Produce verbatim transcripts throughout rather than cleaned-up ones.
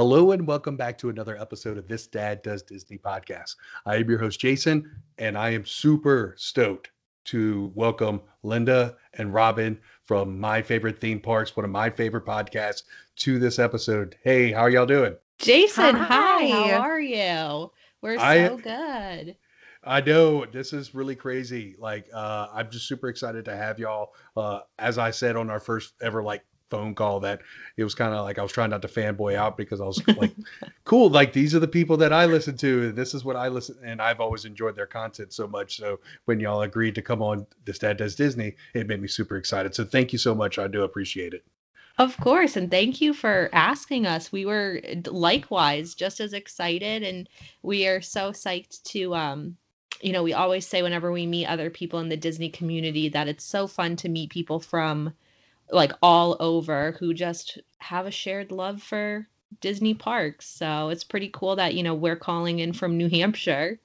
Hello and welcome back to another episode of This Dad Does Disney Podcast. I am your host, Jason, and I am super stoked to welcome Linda and Robin from My Favorite Theme Parks, one of my favorite podcasts, to this episode. Hey, how are y'all doing? Jason, hi. hi. How are you? We're so I, good. I know. This is really crazy. Like, uh, I'm just super excited to have y'all. Uh, as I said on our first ever, like, phone call, that it was kind of like I was trying not to fanboy out because I was like, cool, like these are the people that I listen to, this is what I listen, and I've always enjoyed their content so much. So when y'all agreed to come on This Dad Does Disney, it made me super excited. So thank you so much. I do appreciate it. Of course, and thank you for asking us. We were likewise just as excited, and we are so psyched to um you know, we always say whenever we meet other people in the Disney community that it's so fun to meet people from like all over who just have a shared love for Disney parks. So it's pretty cool that, you know, we're calling in from New Hampshire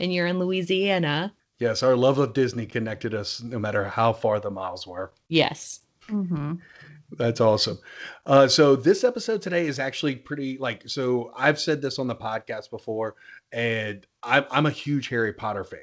and you're in Louisiana. Yes. Our love of Disney connected us no matter how far the miles were. Yes. Mm-hmm. That's awesome. Uh, so this episode today is actually pretty like, so I've said this on the podcast before, and I'm, I'm a huge Harry Potter fan.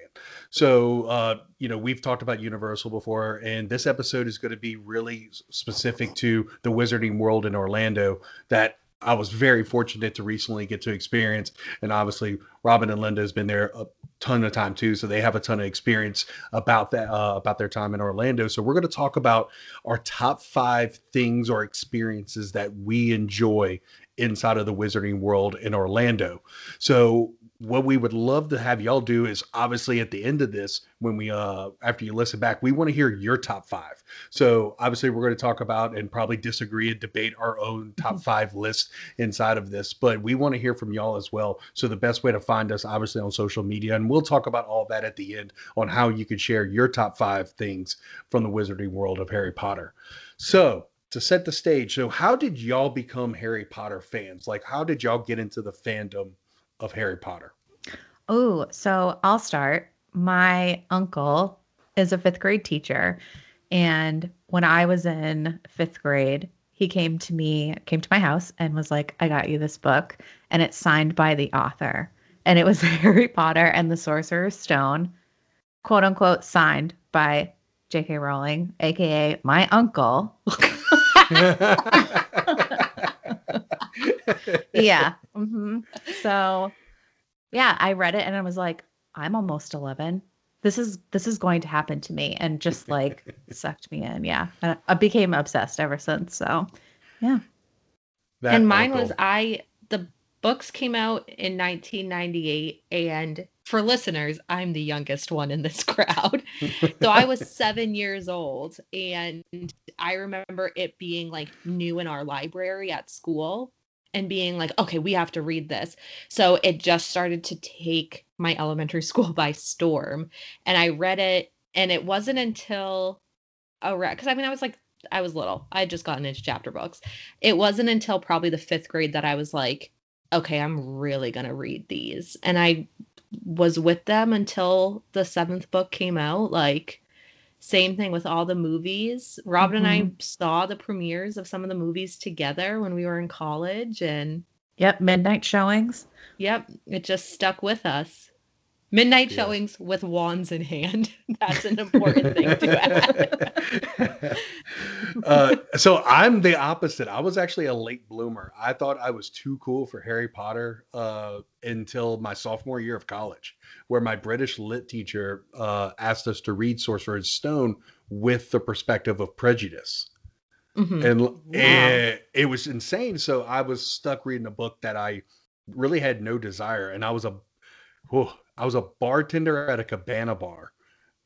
So, uh, you know, we've talked about Universal before, and this episode is going to be really specific to the Wizarding World in Orlando that I was very fortunate to recently get to experience. And obviously Robin and Linda has been there a ton of time too. So they have a ton of experience about that, uh, about their time in Orlando. So we're going to talk about our top five things or experiences that we enjoy inside of the Wizarding World in Orlando. So what we would love to have y'all do is obviously at the end of this, when we, uh, after you listen back, we want to hear your top five. So obviously we're going to talk about and probably disagree and debate our own top five list inside of this, but we want to hear from y'all as well. So the best way to find us obviously on social media, and we'll talk about all that at the end on how you can share your top five things from the Wizarding World of Harry Potter. So to set the stage, so how did y'all become Harry Potter fans? Like, how did y'all get into the fandom of Harry Potter? Oh, so I'll start. My uncle is a fifth grade teacher, and when I was in fifth grade, he came to me, came to my house and was like, I got you this book, and it's signed by the author. And it was Harry Potter and the Sorcerer's Stone, quote unquote, signed by J K. Rowling, aka my uncle. Yeah. Mm-hmm. So yeah, I read it and I was like, I'm almost eleven. This is, this is going to happen to me. And just like sucked me in. Yeah. I, I became obsessed ever since. So yeah. That and mine uncle. was, I, the books came out in nineteen ninety-eight, and for listeners, I'm the youngest one in this crowd. So I was seven years old, and I remember it being like new in our library at school and being like, okay, we have to read this. So it just started to take my elementary school by storm. And I read it, and it wasn't until around, cause I mean, I was like, I was little, I had just gotten into chapter books. It wasn't until probably the fifth grade that I was like, okay, I'm really going to read these. And I was with them until the seventh book came out. Like, same thing with all the movies. Robin mm-hmm. and I saw the premieres of some of the movies together when we were in college. And yep, midnight showings. Yep, it just stuck with us. Midnight yeah. showings with wands in hand. That's an important thing to add. uh, so I'm the opposite. I was actually a late bloomer. I thought I was too cool for Harry Potter uh, until my sophomore year of college, where my British lit teacher uh, asked us to read Sorcerer's Stone with the perspective of prejudice. Mm-hmm. And wow. it, it was insane. So I was stuck reading a book that I really had no desire. And I was a... Whew, I was a bartender at a cabana bar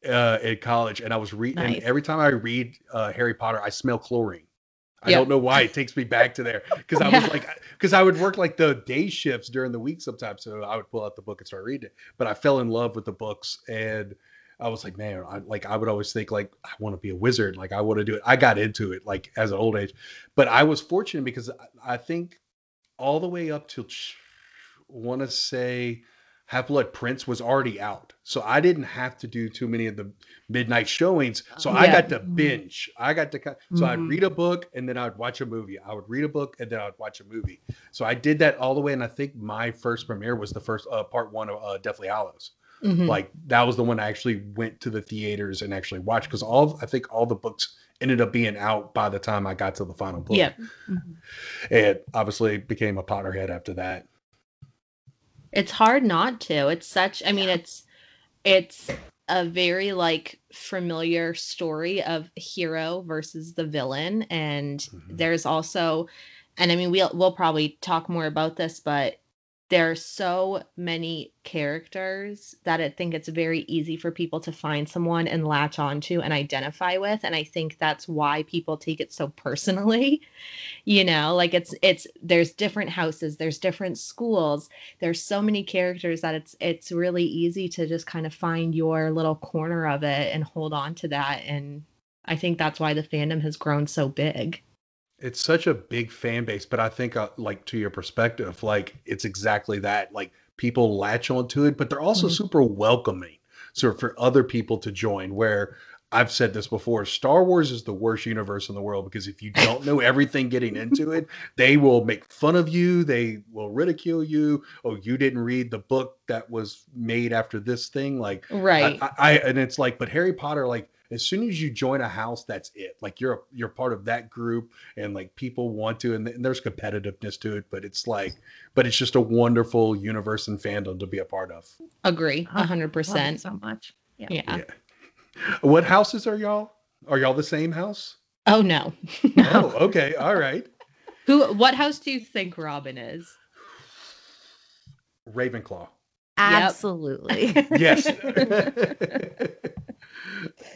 uh, in college, and I was reading. Nice. Every time I read uh, Harry Potter, I smell chlorine. I yep. don't know why. It takes me back to there, because I yeah. was like, because I would work like the day shifts during the week sometimes, so I would pull out the book and start reading it. But I fell in love with the books, and I was like, man, I, like I would always think like I want to be a wizard, like I want to do it. I got into it like as an old age, but I was fortunate because I, I think all the way up to, want to say. Half-Blood Prince was already out. So I didn't have to do too many of the midnight showings. So yeah. I got to binge. I got to, so mm-hmm. I'd read a book and then I'd watch a movie. I would read a book and then I'd watch a movie. So I did that all the way. And I think my first premiere was the first uh, part one of uh, Deathly Hallows. Mm-hmm. Like that was the one I actually went to the theaters and actually watched. Cause all, I think all the books ended up being out by the time I got to the final book. Yeah. Mm-hmm. And obviously became a Potterhead after that. It's hard not to. It's such, I mean, it's, it's a very like familiar story of hero versus the villain. And mm-hmm. there's also, and I mean, we'll, we'll probably talk more about this, but there are so many characters that I think it's very easy for people to find someone and latch onto and identify with. And I think that's why people take it so personally, you know, like it's, it's, there's different houses, there's different schools. There's so many characters that it's, it's really easy to just kind of find your little corner of it and hold on to that. And I think that's why the fandom has grown so big. It's such a big fan base, but I think uh, like to your perspective, like it's exactly that, like people latch onto it, but they're also mm-hmm. super welcoming. So for other people to join, where I've said this before, Star Wars is the worst universe in the world, because if you don't know everything getting into it, they will make fun of you. They will ridicule you. Oh, you didn't read the book that was made after this thing. Like, right. I, I, I and it's like, but Harry Potter, like, as soon as you join a house, that's it. Like you're, you're part of that group, and like people want to, and, and there's competitiveness to it, but it's like, but it's just a wonderful universe and fandom to be a part of. Agree. A hundred percent. So much. Yeah. Yeah. Yeah. What houses are y'all? Are y'all the same house? Oh, no. No. Oh, okay. All right. Who, what house do you think Robin is? Ravenclaw. Absolutely. Yep. Yes.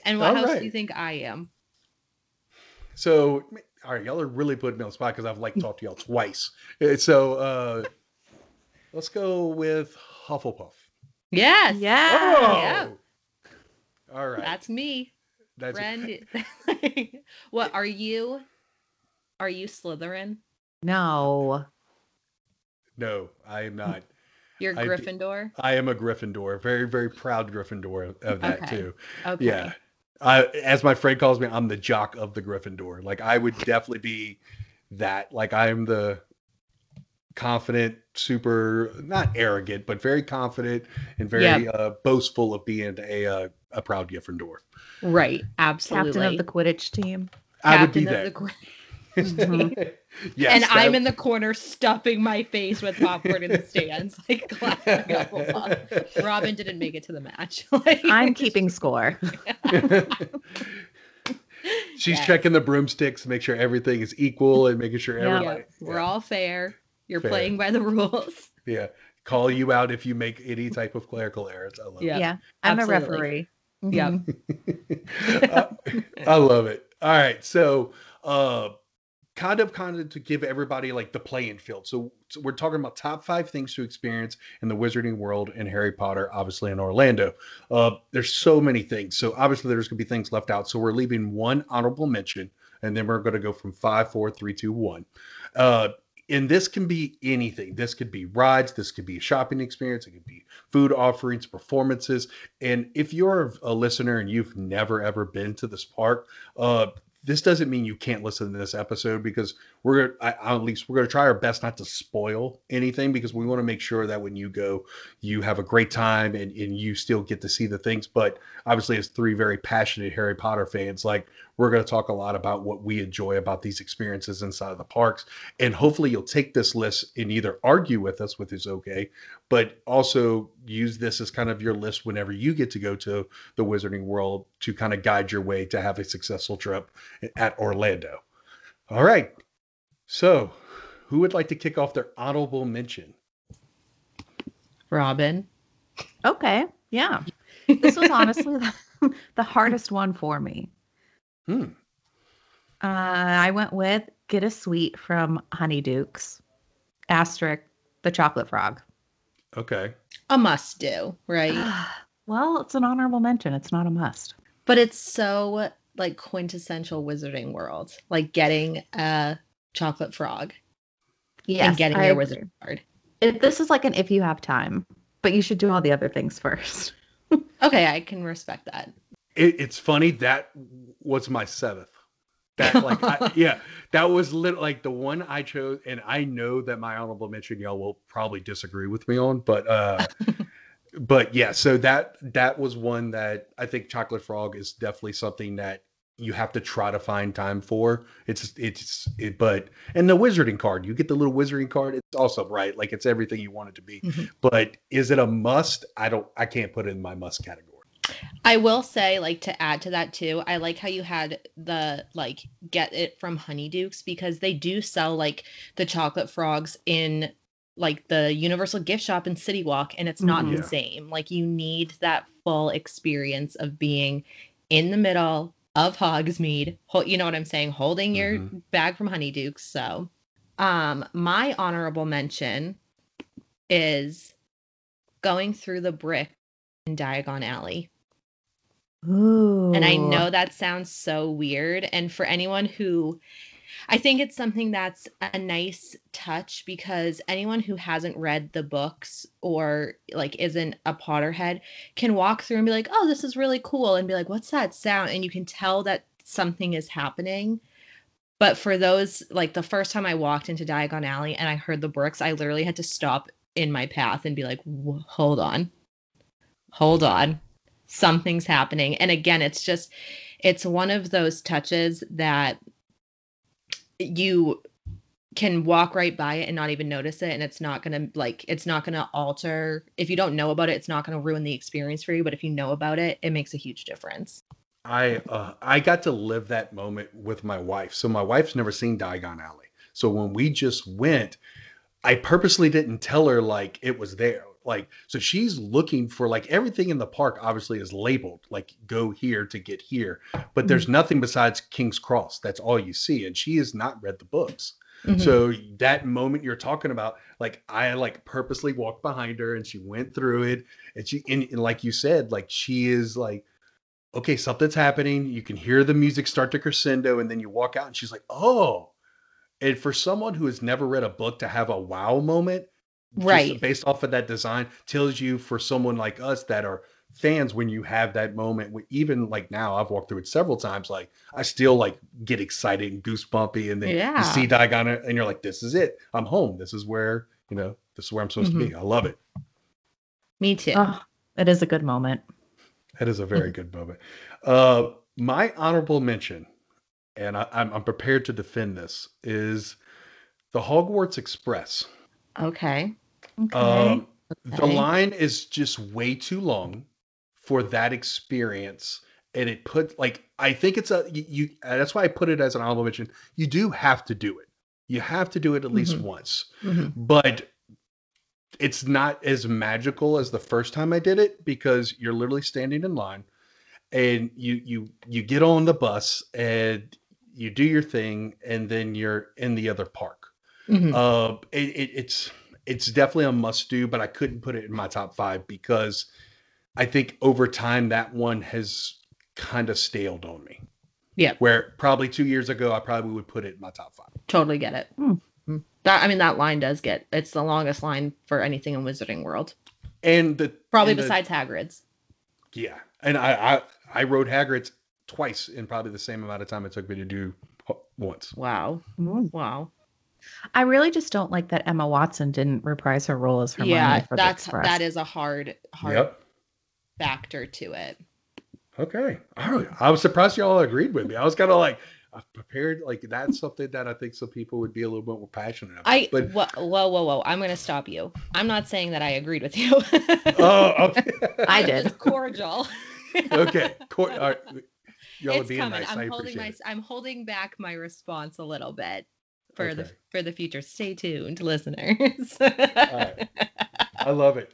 And what all house right. do you think I am? So, all right, y'all are really putting me on the spot because I've like talked to y'all twice. So, uh, let's go with Hufflepuff. Yes. Yeah. Oh! Yeah. All right. That's me. That's friend. What are you? Are you Slytherin? No. No, I am not. You're I Gryffindor? Do. I am a Gryffindor. Very, very proud Gryffindor of that, okay. too. Okay. Yeah. I, as my friend calls me, I'm the jock of the Gryffindor. Like, I would definitely be that. Like, I am the confident, super, not arrogant, but very confident and very yep. uh, boastful of being a uh, a proud Gryffindor. Right. Absolutely. Captain of the Quidditch team. I Captain would be that. The... Mm-hmm. Yes, and I'm would... in the corner stuffing my face with popcorn in the stands like classic Hufflepuff. Robin didn't make it to the match. Like, I'm keeping score. She's yes. checking the broomsticks to make sure everything is equal and making sure everybody. Yeah. Yeah. We're all fair. You're fair. Playing by the rules. Yeah, call you out if you make any type of clerical errors. I love yeah. it. Yeah, I'm absolutely. A referee. Mm-hmm. Yep. I, I love it. All right, so. Uh, Kind of, kind of to give everybody like the playing field. So, so we're talking about top five things to experience in the Wizarding World and Harry Potter, obviously in Orlando. Uh, there's so many things. So obviously there's going to be things left out. So we're leaving one honorable mention, and then we're going to go from five, four, three, two, one. Uh, and this can be anything. This could be rides. This could be a shopping experience. It could be food offerings, performances. And if you're a listener and you've never, ever been to this park, uh, this doesn't mean you can't listen to this episode, because we're I, at least we're going to try our best not to spoil anything, because we want to make sure that when you go, you have a great time and, and you still get to see the things. But obviously, as three very passionate Harry Potter fans, like we're going to talk a lot about what we enjoy about these experiences inside of the parks. And hopefully you'll take this list and either argue with us, which is okay, but also use this as kind of your list whenever you get to go to the Wizarding World to kind of guide your way to have a successful trip at Orlando. All right. So who would like to kick off their honorable mention? Robin. Okay. Yeah. This was honestly the, the hardest one for me. Hmm. Uh, I went with Get a Sweet from Honeydukes, asterisk the chocolate frog. Okay. A must do, right? Well, it's an honorable mention. It's not a must. But it's so like quintessential Wizarding World, like getting a chocolate frog. Yes, and getting I, your wizard card. It, this is like an if you have time. but you should do all the other things first. Okay, I can respect that. It, it's funny, that was my seventh. That like I, yeah, that was lit, like the one I chose, and I know that my honorable mention y'all will probably disagree with me on, but uh, but yeah, so that that was one that I think Chocolate Frog is definitely something that you have to try to find time for. It's it's it, but and the wizarding card, you get the little wizarding card. It's awesome, right? Like it's everything you want it to be. Mm-hmm. But is it a must? I don't. I can't put it in my must category. I will say, like, to add to that too, I like how you had the, like, get it from Honeydukes, because they do sell, like, the chocolate frogs in, like, the Universal gift shop in CityWalk, and it's not yeah. the same. Like, you need that full experience of being in the middle of Hogsmeade, ho- you know what I'm saying, holding mm-hmm. your bag from Honeydukes. So, um, my honorable mention is going through the brick in Diagon Alley. Ooh. And I know that sounds so weird. And for anyone who, I think it's something that's a nice touch, because anyone who hasn't read the books or like isn't a Potterhead can walk through and be like, oh, this is really cool. And be like, what's that sound? And you can tell that something is happening. But for those, like the first time I walked into Diagon Alley and I heard the bricks, I literally had to stop in my path and be like, hold on, hold on. Something's happening. And again, it's just, it's one of those touches that you can walk right by it and not even notice it. And it's not going to like, it's not going to alter. If you don't know about it, it's not going to ruin the experience for you. But if you know about it, it makes a huge difference. I, uh, I got to live that moment with my wife. So my wife's never seen Diagon Alley. So when we just went, I purposely didn't tell her like it was there. Like, so she's looking for like everything in the park obviously is labeled like go here to get here, but there's mm-hmm. nothing besides King's Cross. That's all you see. And she has not read the books. Mm-hmm. So that moment you're talking about, like I like purposely walked behind her and she went through it. And she, and, and like you said, like she is like, okay, something's happening. You can hear the music start to crescendo and then you walk out and she's like, oh. And for someone who has never read a book to have a wow moment, right, just based off of that design tells you, for someone like us that are fans, when you have that moment, even like now I've walked through it several times, like I still like get excited and goosebumpy, and then yeah. you see Diagon and you're like, this is it, I'm home, this is where, you know, this is where I'm supposed mm-hmm. to be. I love it. Me too. Oh, that is a good moment. That is a very good moment. Uh, my honorable mention, and I, I'm, I'm prepared to defend this, is the Hogwarts Express. Okay. Okay. Um, okay. The line is just way too long for that experience. And it put like, I think it's a, you, you that's why I put it as an honorable mention. You do have to do it. You have to do it at mm-hmm. least once, mm-hmm. but it's not as magical as the first time I did it, because you're literally standing in line and you, you, you get on the bus and you do your thing and then you're in the other park. Mm-hmm. Uh, it, it, it's it's definitely a must do, but I couldn't put it in my top five because I think over time that one has kind of staled on me. Yeah, where probably two years ago I probably would put it in my top five. Totally get it. Mm-hmm. That I mean, that line does get it's the longest line for anything in Wizarding World, and the probably and besides the, Hagrid's. Yeah, and I, I I rode Hagrid's twice in probably the same amount of time it took me to do once. Wow! Mm-hmm. Wow. I really just don't like that Emma Watson didn't reprise her role as Hermione yeah, for that's, the Express. Yeah, that is a hard, hard yep. factor to it. Okay. I, I was surprised y'all agreed with me. I was kind of like, I'm prepared. Like, that's something that I think some people would be a little bit more passionate about. I, but, whoa, whoa, whoa, whoa. I'm going to stop you. I'm not saying that I agreed with you. Oh, okay. I did. It's cordial. Okay. Cor- all right. Y'all it's are being coming. Nice. I'm I holding my, it. I'm holding back my response a little bit. For okay. the for the future. Stay tuned, listeners. All right. I love it.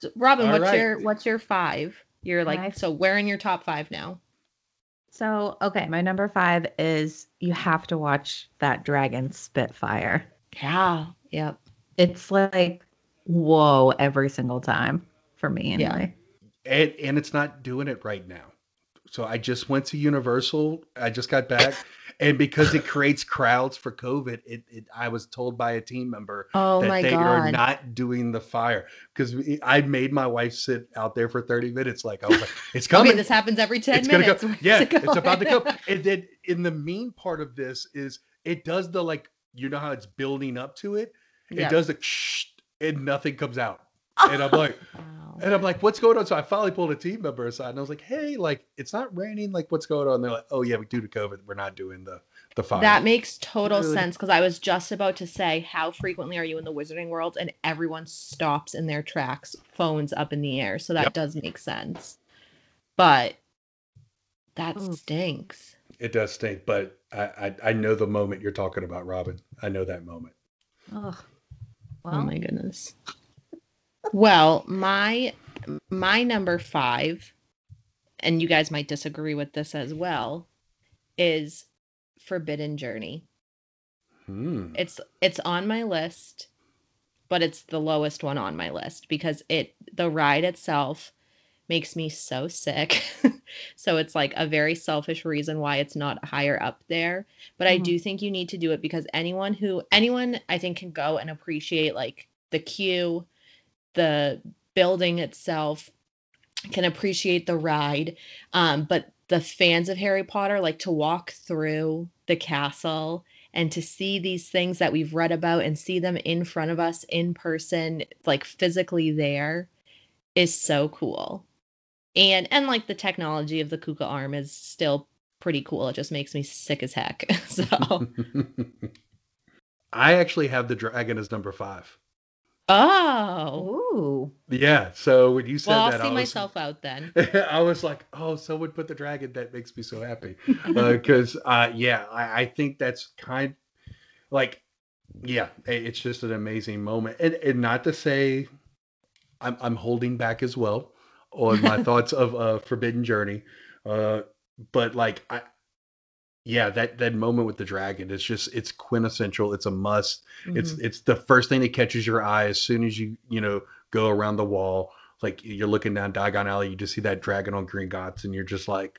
So, Robin, All what's right. your what's your five? You're like my... so we're in your top five now. So okay, my number five is you have to watch that dragon spitfire. Yeah. Yep. It's like whoa every single time for me anyway. Yeah. And and it's not doing it right now. So I just went to Universal. I just got back. And because it creates crowds for COVID, it, it I was told by a team member oh that they God. are not doing the fire. Because I made my wife sit out there for thirty minutes. Like, I was like, it's coming. I mean, this happens every ten minutes. Go. Yeah, it it's about to come. And then in the mean part of this is it does the, like, you know how it's building up to it? It yeah. does the shh, and nothing comes out. And I'm like, wow. and I'm like, what's going on? So I finally pulled a team member aside and I was like, hey, like, it's not raining. Like, what's going on? And they're like, oh yeah, we due to COVID, we're not doing the, the fire. That makes total really? sense. Cause I was just about to say, how frequently are you in the Wizarding World? And everyone stops in their tracks, phones up in the air. So that yep. does make sense, but that oh. stinks. It does stink. But I, I, I know the moment you're talking about, Robin. I know that moment. Oh, wow. Oh my goodness. Well, my my number five, and you guys might disagree with this as well, is Forbidden Journey. Hmm. It's it's on my list, but it's the lowest one on my list because it the ride itself makes me so sick. So it's like a very selfish reason why it's not higher up there. But mm-hmm. I do think you need to do it because anyone who anyone I think can go and appreciate like the queue, the building itself, can appreciate the ride. Um, but the fans of Harry Potter, like to walk through the castle and to see these things that we've read about and see them in front of us in person, like physically there, is so cool. And, and like the technology of the Kuka arm is still pretty cool. It just makes me sick as heck. So I actually have the dragon as number five. Oh, ooh. Yeah. So when you said well, I'll that, see I was, myself out then. I was like, oh, someone put the dragon. That makes me so happy because, uh, uh, yeah, I, I think that's kind like, yeah, it's just an amazing moment. And, and not to say I'm, I'm holding back as well on my thoughts of uh, Forbidden Journey. Uh, but like, I, yeah, that, that moment with the dragon, it's just, it's quintessential. It's a must. Mm-hmm. It's it's the first thing that catches your eye as soon as you, you know, go around the wall. Like you're looking down Diagon Alley, you just see that dragon on Gringotts and you're just like,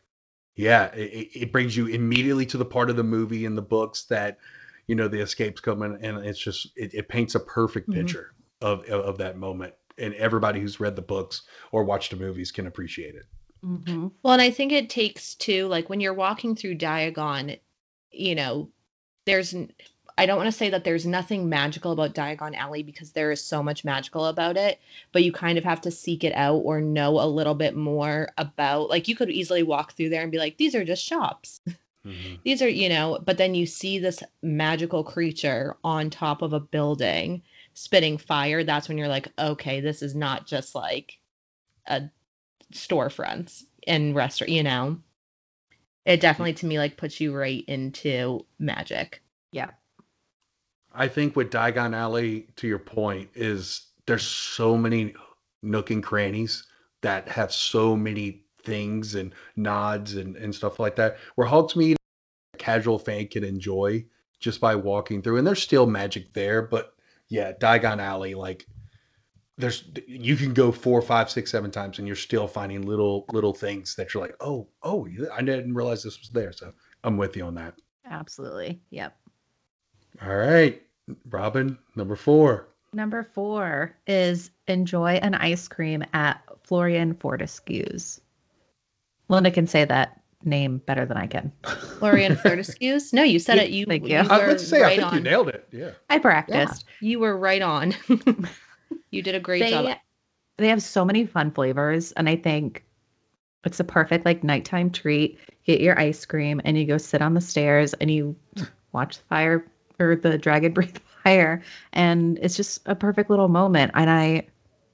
yeah, it, it brings you immediately to the part of the movie and the books that, you know, the escape's coming. And it's just, it, it paints a perfect picture mm-hmm. of, of that moment. And everybody who's read the books or watched the movies can appreciate it. Mm-hmm. Well, and I think it takes two, like when you're walking through Diagon, you know, there's, I don't want to say that there's nothing magical about Diagon Alley because there is so much magical about it, but you kind of have to seek it out or know a little bit more about, like you could easily walk through there and be like, these are just shops. Mm-hmm. These are, you know, but then you see this magical creature on top of a building spitting fire. That's when you're like, okay, this is not just like a storefronts and restaurant, you know, it definitely to me like puts you right into magic. Yeah, I think with Diagon Alley, to your point, is there's so many nook and crannies that have so many things and nods and, and stuff like that. Where Hogsmeade, a casual fan can enjoy just by walking through, and there's still magic there. But yeah, Diagon Alley, like. There's you can go four, five, six, seven times and you're still finding little little things that you're like, oh, oh, I didn't realize this was there. So I'm with you on that. Absolutely. Yep. All right, Robin, number four. Number four is enjoy an ice cream at Florean Fortescue's. Linda can say that name better than I can. Florean Fortescue's? No, you said yeah, it. You, thank you. you I was about to say, right I think on. you nailed it. Yeah. I practiced. Yeah. You were right on. You did a great they, job. They have so many fun flavors, and I think it's the perfect like nighttime treat. Get your ice cream, and you go sit on the stairs, and you watch the fire or the dragon breathe fire, and it's just a perfect little moment. And I,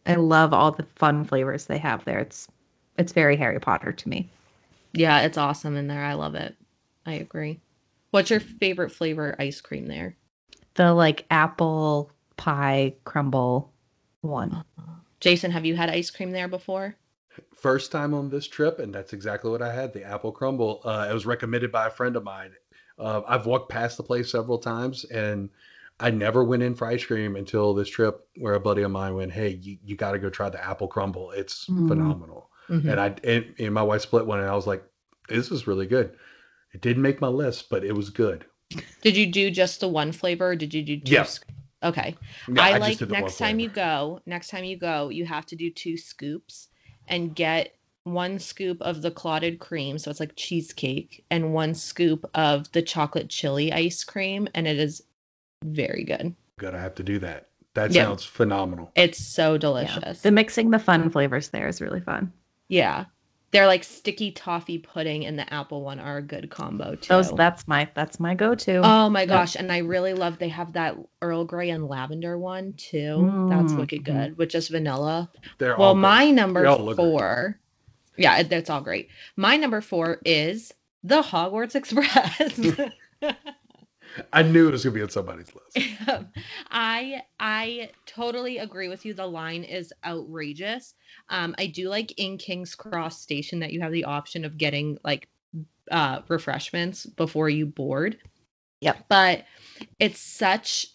I love all the fun flavors they have there. It's, it's very Harry Potter to me. Yeah, it's awesome in there. I love it. I agree. What's your favorite flavor ice cream there? The like apple pie crumble. One. Jason, have you had ice cream there before? First time on this trip, and that's exactly what I had, the apple crumble. Uh, it was recommended by a friend of mine. Uh, I've walked past the place several times, and I never went in for ice cream until this trip where a buddy of mine went, hey, you, you got to go try the apple crumble. It's mm-hmm. phenomenal. Mm-hmm. And I and, and my wife split one, and I was like, this is really good. It didn't make my list, but it was good. Did you do just the one flavor? Or did you do two? Yes. Yeah. Okay. No, I, I like next time flavor. you go, next time you go, you have to do two scoops and get one scoop of the clotted cream. So it's like cheesecake, and one scoop of the chocolate chili ice cream. And it is very good. Good. I have to do that. That yeah. sounds phenomenal. It's so delicious. Yeah. The mixing the fun flavors there is really fun. Yeah. They're like sticky toffee pudding and the apple one are a good combo too. Those, that's my that's my go-to. Oh my gosh. And I really love they have that Earl Grey and lavender one too. Mm. That's wicked good with just vanilla. They're well, all my number four. Good. Yeah, it, that's all great. My number four is the Hogwarts Express. I knew it was gonna be on somebody's list. I I totally agree with you. The line is outrageous. Um, I do like in King's Cross Station that you have the option of getting like uh, refreshments before you board. Yep. But it's such.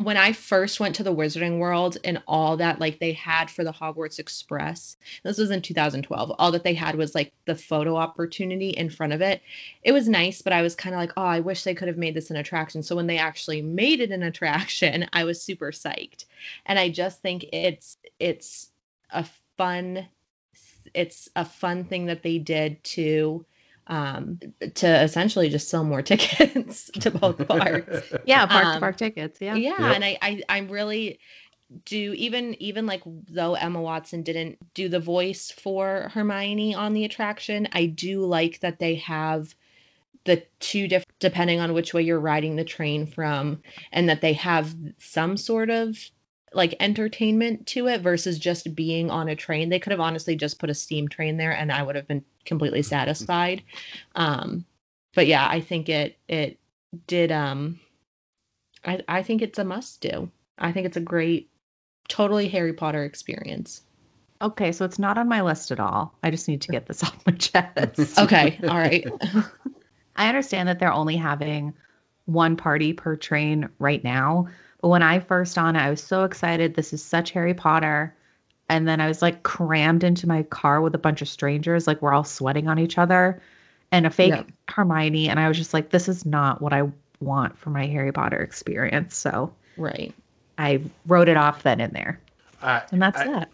When I first went to the Wizarding World and all that like they had for the Hogwarts Express, this was in two thousand twelve, all that they had was like the photo opportunity in front of it. It was nice, but I was kind of like, oh, I wish they could have made this an attraction. So when they actually made it an attraction, I was super psyched. And I just think it's it's a fun it's a fun thing that they did to Um, to essentially just sell more tickets to both parks. Yeah, park to um, park tickets. Yeah, yeah, yep. And I, I, I really do. Even, even like though Emma Watson didn't do the voice for Hermione on the attraction, I do like that they have the two different, depending on which way you're riding the train from, and that they have some sort of like entertainment to it versus just being on a train. They could have honestly just put a steam train there and I would have been completely satisfied. Um, but yeah, I think it, it did. Um, I, I think it's a must do. I think it's a great, totally Harry Potter experience. Okay. So it's not on my list at all. I just need to get this off my chest. Okay. All right. I understand that they're only having one party per train right now. But when I first on it, I was so excited. This is such Harry Potter. And then I was like crammed into my car with a bunch of strangers. Like we're all sweating on each other and a fake yep. Hermione. And I was just like, this is not what I want for my Harry Potter experience. So right, I wrote it off then and there. I, and that's I,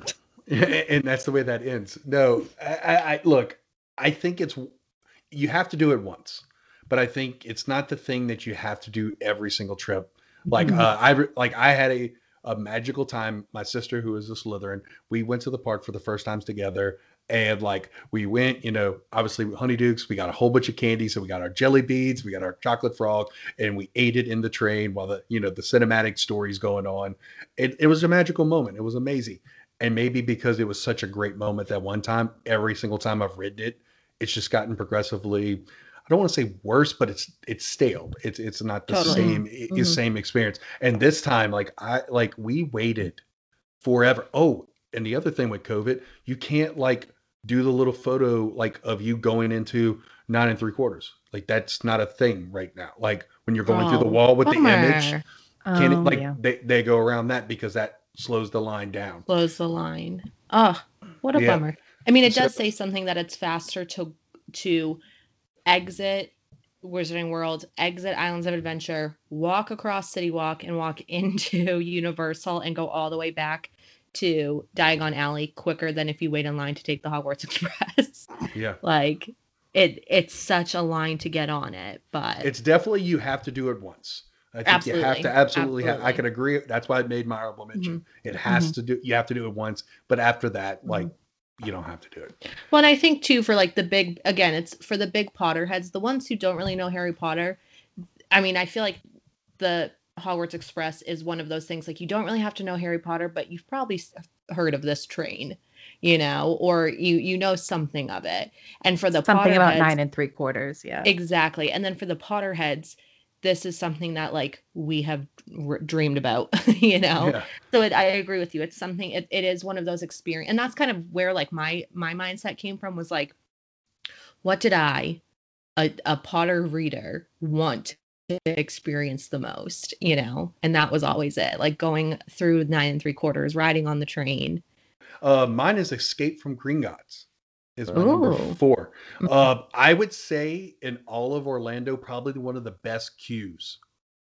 it. And that's the way that ends. No, I, I look, I think it's, you have to do it once, but I think it's not the thing that you have to do every single trip. Like uh, I like I had a, a magical time. My sister, who is a Slytherin, we went to the park for the first times together, and like we went, you know, obviously with Honeydukes, we got a whole bunch of candy, so we got our jelly beads, we got our chocolate frog, and we ate it in the train while the you know the cinematic story's going on. It it was a magical moment. It was amazing, and maybe because it was such a great moment that one time, every single time I've ridden it, it's just gotten progressively. I don't want to say worse, but it's it's stale. It's it's not the totally. same mm-hmm. same experience. And this time, like I like we waited forever. Oh, and the other thing with COVID, you can't like do the little photo like of you going into nine and three quarters. Like that's not a thing right now. Like when you're going oh, through the wall with bummer. the image, can oh, it, like yeah. they they go around that because that slows the line down. Slows the line. Oh, what a yeah. bummer. I mean, it so, does say something that it's faster to to. exit Wizarding World, exit Islands of Adventure, walk across CityWalk, and walk into Universal and go all the way back to Diagon Alley quicker than if you wait in line to take the Hogwarts Express. Yeah. Like it it's such a line to get on it, but it's definitely you have to do it once. I think absolutely. you have to absolutely, absolutely. Have, I can agree. That's why I made my honorable mention. Mm-hmm. It has mm-hmm. to do you have to do it once, but after that, mm-hmm. like you don't have to do it. Well, and I think too, for like the big, again, it's for the big Potterheads, the ones who don't really know Harry Potter. I mean, I feel like the Hogwarts Express is one of those things, like you don't really have to know Harry Potter, but you've probably heard of this train, you know, or you, you know, something of it. And for the something Potterheads, about nine and three quarters. Yeah, exactly. And then for the Potterheads, this is something that like we have r- dreamed about, you know? Yeah. So it, I agree with you. It's something, it, it is one of those experiences. And that's kind of where like my, my mindset came from was like, what did I, a, a Potter reader, want to experience the most, you know? And that was always it, like going through nine and three quarters, riding on the train. Uh, mine is Escape from Gringotts. is my Ooh. number four. Uh, I would say in all of Orlando, probably one of the best queues,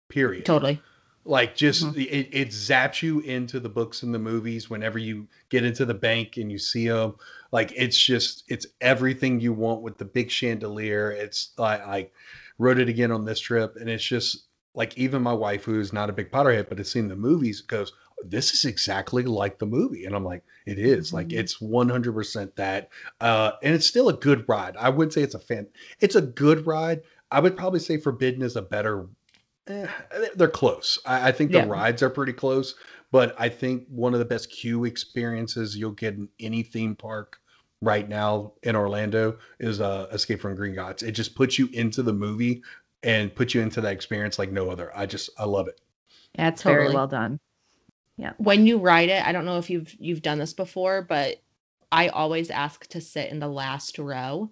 period. Totally. Like, just, mm-hmm. it, it zaps you into the books and the movies whenever you get into the bank and you see them. Like, it's just, it's everything you want with the big chandelier. It's, I, I wrote it again on this trip, and it's just, like, even my wife, who's not a big Potterhead, but has seen the movies, goes, this is exactly like the movie. And I'm like, it is. Mm-hmm. Like, it's one hundred percent that. Uh, and it's still a good ride. I wouldn't say it's a fan. It's a good ride. I would probably say Forbidden is a better Eh, they're close. I, I think the yeah. rides are pretty close, but I think one of the best queue experiences you'll get in any theme park right now in Orlando is uh, Escape from Gringotts. It just puts you into the movie and puts you into that experience like no other. I just, I love it. That's totally. Very well done. Yeah. When you ride it, I don't know if you've, you've done this before, but I always ask to sit in the last row,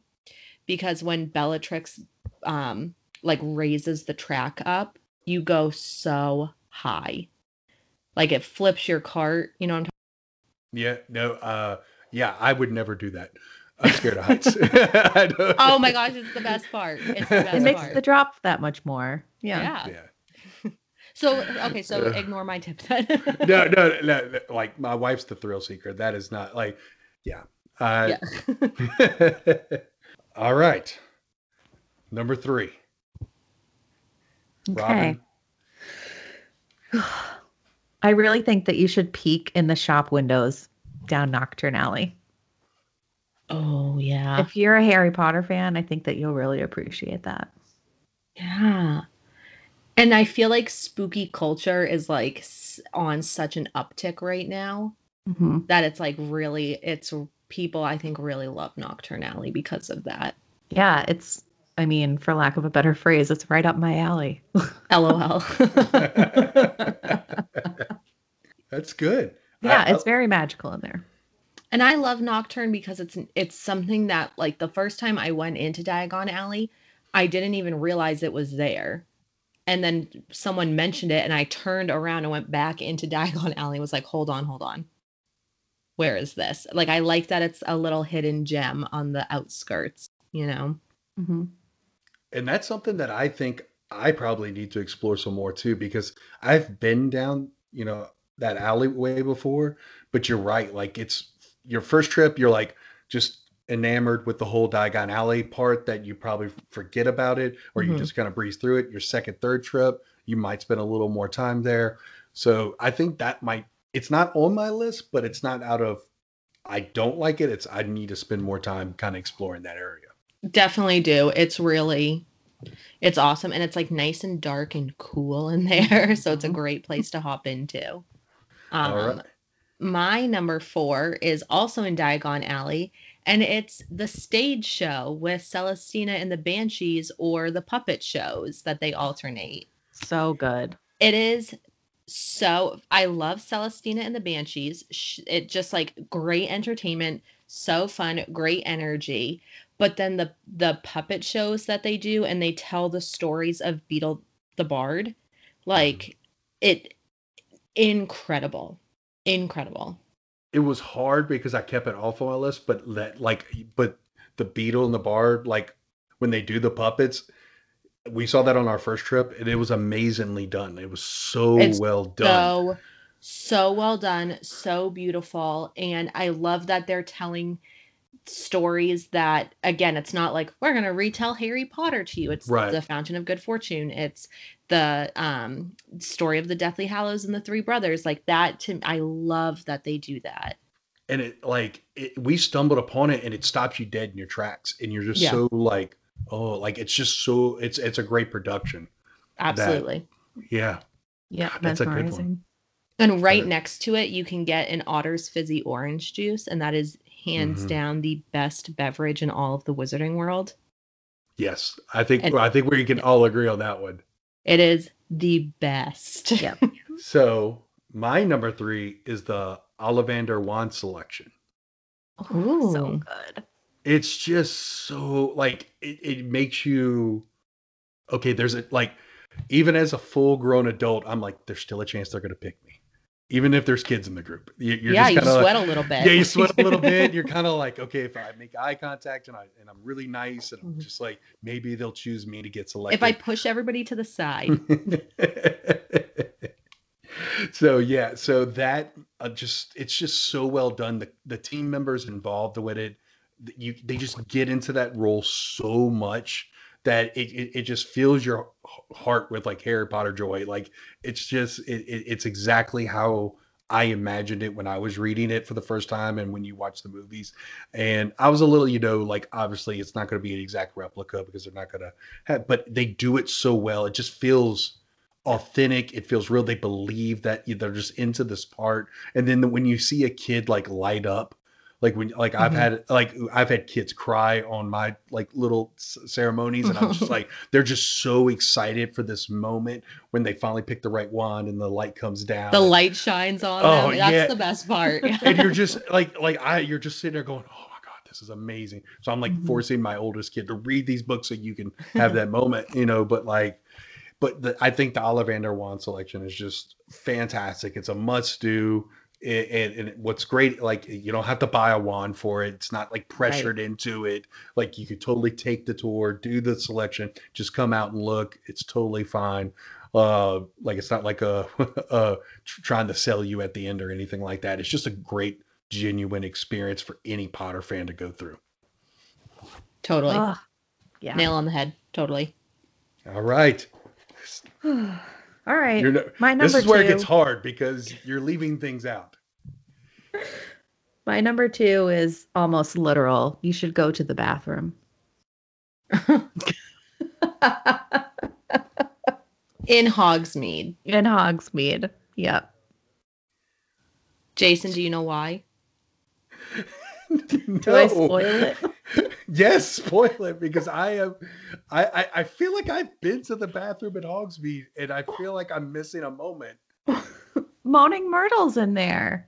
because when Bellatrix um, like raises the track up, you go so high. Like, it flips your cart. You know what I'm talking about? Yeah, no, uh, yeah, I would never do that. I'm scared of heights. I don't. Oh my gosh, it's the best part. It's the best it makes part. The drop that much more. Yeah. Yeah. yeah. So, okay, so ignore my tip then. no, no, no, no. Like, my wife's the thrill seeker. That is not, like, yeah. Uh, yeah. All right. Number three. Robin. Okay. I really think that you should peek in the shop windows down Knockturn Alley. Oh, yeah. If you're a Harry Potter fan, I think that you'll really appreciate that. Yeah. And I feel like spooky culture is like on such an uptick right now mm-hmm. that it's like really, it's people I think really love Knockturn Alley because of that. Yeah, it's I mean, for lack of a better phrase, it's right up my alley. LOL. That's good. Yeah, I, it's I, very magical in there. And I love Knockturn because it's it's something that, like, the first time I went into Diagon Alley, I didn't even realize it was there. And then someone mentioned it, and I turned around and went back into Diagon Alley and was like, hold on, hold on. Where is this? Like, I like that it's a little hidden gem on the outskirts, you know? Mm-hmm. And that's something that I think I probably need to explore some more too, because I've been down, you know, that alleyway before, but you're right. Like, it's your first trip. You're like just enamored with the whole Diagon Alley part that you probably forget about it, or mm-hmm. you just kind of breeze through it. Your second, third trip, you might spend a little more time there. So I think that might, it's not on my list, but it's not out of, I don't like it. It's, I need to spend more time kind of exploring that area. Definitely do. It's really, it's awesome. And it's like nice and dark and cool in there. So it's a great place to hop into. Um, All right. My number four is also in Diagon Alley. And it's the stage show with Celestina and the Banshees, or the puppet shows that they alternate. So good. It is. So I love Celestina and the Banshees. It just like great entertainment. So fun. Great energy. But then the the puppet shows that they do, and they tell the stories of Beetle the Bard, like it, incredible, incredible. It was hard because I kept it off on my list, but that like, but the Beetle and the Bard, like when they do the puppets, we saw that on our first trip, and it was amazingly done. It was so it's well done, so so well done, so beautiful, and I love that they're telling stories that, again, it's not like we're gonna retell Harry Potter to you. It's right. the Fountain of Good Fortune. It's the um story of the Deathly Hallows and the Three Brothers. Like that, to I love that they do that. And it like it, we stumbled upon it, and it stops you dead in your tracks, and you're just yeah. so like, oh, like it's just so it's it's a great production. Absolutely. That, yeah. Yeah, God, that's a good one. And right Good. Next to it, you can get an Otter's Fizzy orange juice, and that is hands mm-hmm. down the best beverage in all of the Wizarding World. Yes, I think and, I think we can yeah. all agree on that one. It is the best. Yeah. So my number three is the Ollivander wand selection. Oh, so good! It's just so like it, it makes you okay. There's a like even as a full grown adult, I'm like, there's still a chance they're going to pick me. even if there's kids in the group. You, you're yeah, just kinda you sweat like, a little bit. Yeah, you sweat a little bit. You're kind of like, okay, if I make eye contact and, I, and I'm really nice and I'm just like, maybe they'll choose me to get selected. If I push everybody to the side. So, yeah, so that uh, just, it's just so well done. The, the team members involved with it, you they just get into that role so much that it, it, it just fills your heart with like Harry Potter joy. Like it's just, it, it, it's exactly how I imagined it when I was reading it for the first time. And when you watch the movies, and I was a little, you know, like, obviously it's not going to be an exact replica because they're not going to have, but they do it so well. It just feels authentic. It feels real. They believe that they're just into this part. And then the, when you see a kid like light up, Like when, like mm-hmm. I've had, like I've had kids cry on my like little c- ceremonies, and I'm just like, they're just so excited for this moment when they finally pick the right wand and the light comes down. The and, light shines on oh, them. That's yeah. the best part. And you're just like, like I, you're just sitting there going, oh my God, this is amazing. So I'm like mm-hmm. forcing my oldest kid to read these books so you can have that moment, you know. But like, but the, I think the Ollivander wand selection is just fantastic. It's a must do. And, and what's great, like you don't have to buy a wand for it. It's not like pressured right. into it. Like you could totally take the tour, do the selection, just come out and look. It's totally fine. Uh, like it's not like a, a trying to sell you at the end or anything like that. It's just a great, genuine experience for any Potter fan to go through. Totally. Uh, yeah. Nail on the head. Totally. All right. All right. You're no, my number two. This is where two, it gets hard because you're leaving things out. My number two is almost literal. You should go to the bathroom. In Hogsmeade. In Hogsmeade. Yep. Jason, do you know why? No. Do I spoil it? Yes, spoil it, because I am. I, I, I feel like I've been to the bathroom at Hogsmeade, and I feel like I'm missing a moment. Moaning Myrtle's in there.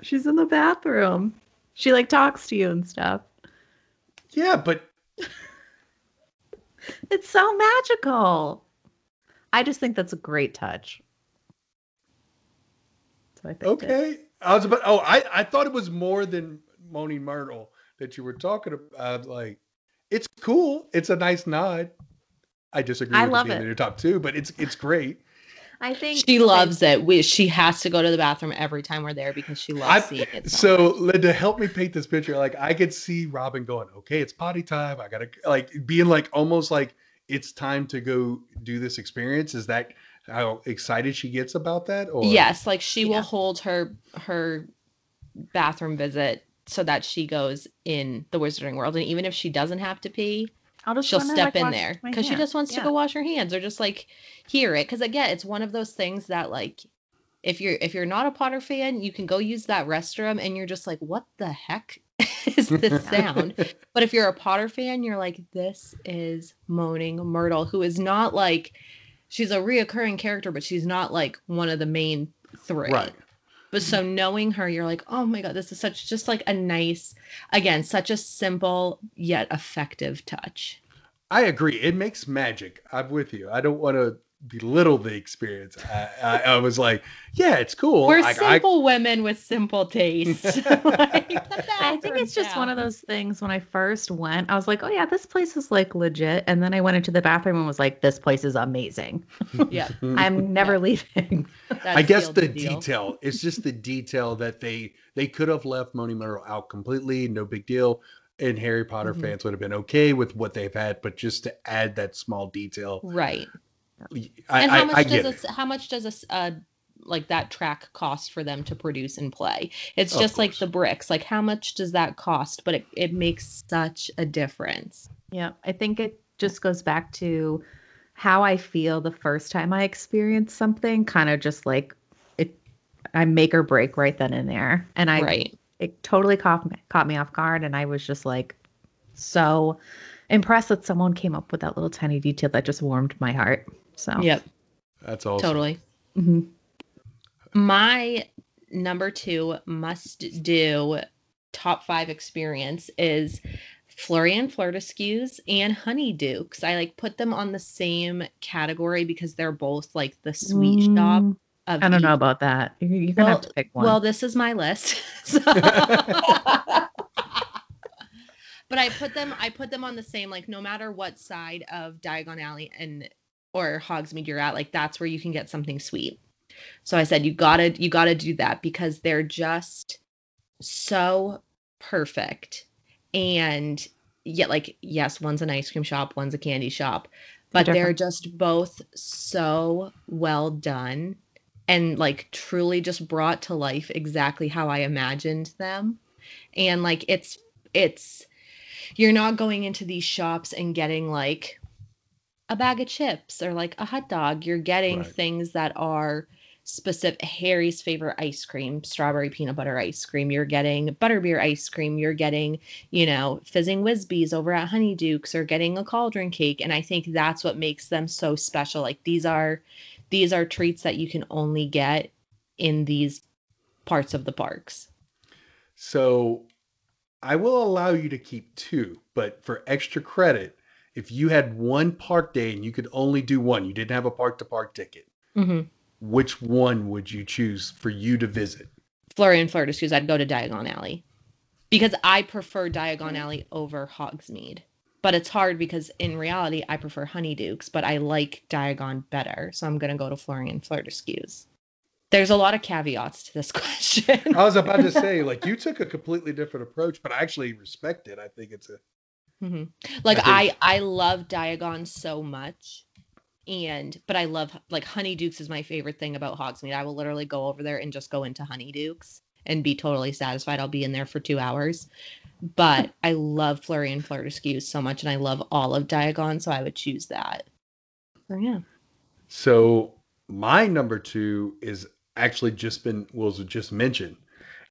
She's in the bathroom. She like talks to you and stuff. Yeah, but it's so magical. I just think that's a great touch. So I think. Okay, it. I was about. Oh, I I thought it was more than Moaning Myrtle that you were talking about. Like, it's cool. It's a nice nod. I disagree I with love it being it. in your top two, but it's it's great. I think she loves I, it. We, she has to go to the bathroom every time we're there because she loves I, seeing it. So, so Linda, help me paint this picture. Like, I could see Robin going, okay, it's potty time. I got to, like, being like, almost like it's time to go do this experience. Is that how excited she gets about that? Or yes, like she yeah. will hold her her bathroom visit so that she goes in the Wizarding World. And even if she doesn't have to pee, I'll just she'll step in there because she just wants yeah. to go wash her hands or just like hear it. Because again, it's one of those things that like, if you're, if you're not a Potter fan, you can go use that restroom and you're just like, what the heck is this sound? But if you're a Potter fan, you're like, this is Moaning Myrtle, who is not like, she's a reoccurring character, but she's not like one of the main three. Right. But so knowing her, you're like, oh my God, this is such just like a nice, again, such a simple yet effective touch. I agree. It makes magic. I'm with you. I don't want to belittle the experience. I, I, I was like, yeah, it's cool. We're I, simple I, women with simple tastes. Like, I think it's just out. one of those things. When I first went, I was like, oh yeah, this place is like legit. And then I went into the bathroom and was like, this place is amazing. Yeah. I'm never yeah. leaving. That's I guess the deal. detail, it's just the detail that they, they could have left Moaning Myrtle out completely. No big deal. And Harry Potter mm-hmm. fans would have been okay with what they've had, but just to add that small detail. Right. I, and how much I, I does a, how much does a, uh, like that track cost for them to produce and play? It's just like the bricks. Like how much does that cost? But it, it makes such a difference. Yeah, I think it just goes back to how I feel the first time I experience something. Kind of just like it, I make or break right then and there. And I right. it totally caught me, caught me off guard, and I was just like so impressed that someone came up with that little tiny detail that just warmed my heart. So yep, that's awesome. Totally. Mm-hmm. My number two must do top five experience is Florean Fortescue's and Honeydukes. I like put them on the same category because they're both like the sweet mm. shop Of I don't each. know about that. You're, you're well, gonna have to pick one. Well, this is my list. So. But I put them. I put them on the same. Like, no matter what side of Diagon Alley and or Hogsmeade you're at, like that's where you can get something sweet. So I said you gotta you gotta do that because they're just so perfect. And yet, like, yes, one's an ice cream shop, one's a candy shop, but they're just both so well done and like truly just brought to life exactly how I imagined them. And like it's it's you're not going into these shops and getting like a bag of chips or like a hot dog. You're getting right. things that are specific. Harry's favorite ice cream, strawberry peanut butter ice cream. You're getting butterbeer ice cream. You're getting, you know, fizzing Whizbees over at Honeydukes or getting a cauldron cake. And I think that's what makes them so special. Like these are, these are treats that you can only get in these parts of the parks. So I will allow you to keep two, but for extra credit, if you had one park day and you could only do one, you didn't have a park to park ticket, mm-hmm. which one would you choose for you to visit? Florean Fortescue's. I'd go to Diagon Alley because I prefer Diagon Alley over Hogsmeade. But it's hard because in reality, I prefer Honeydukes, but I like Diagon better. So I'm going to go to Florean Fortescue's. There's a lot of caveats to this question. I was about to say, like, you took a completely different approach, but I actually respect it. I think it's a... Mm-hmm. Like, I, think... I, I love Diagon so much. And, but I love, like, Honeydukes is my favorite thing about Hogsmeade. I will literally go over there and just go into Honeydukes and be totally satisfied. I'll be in there for two hours. But I love Florean Fortescue's so much, and I love all of Diagon, so I would choose that. So, yeah. So, my number two is actually just been, was just mentioned.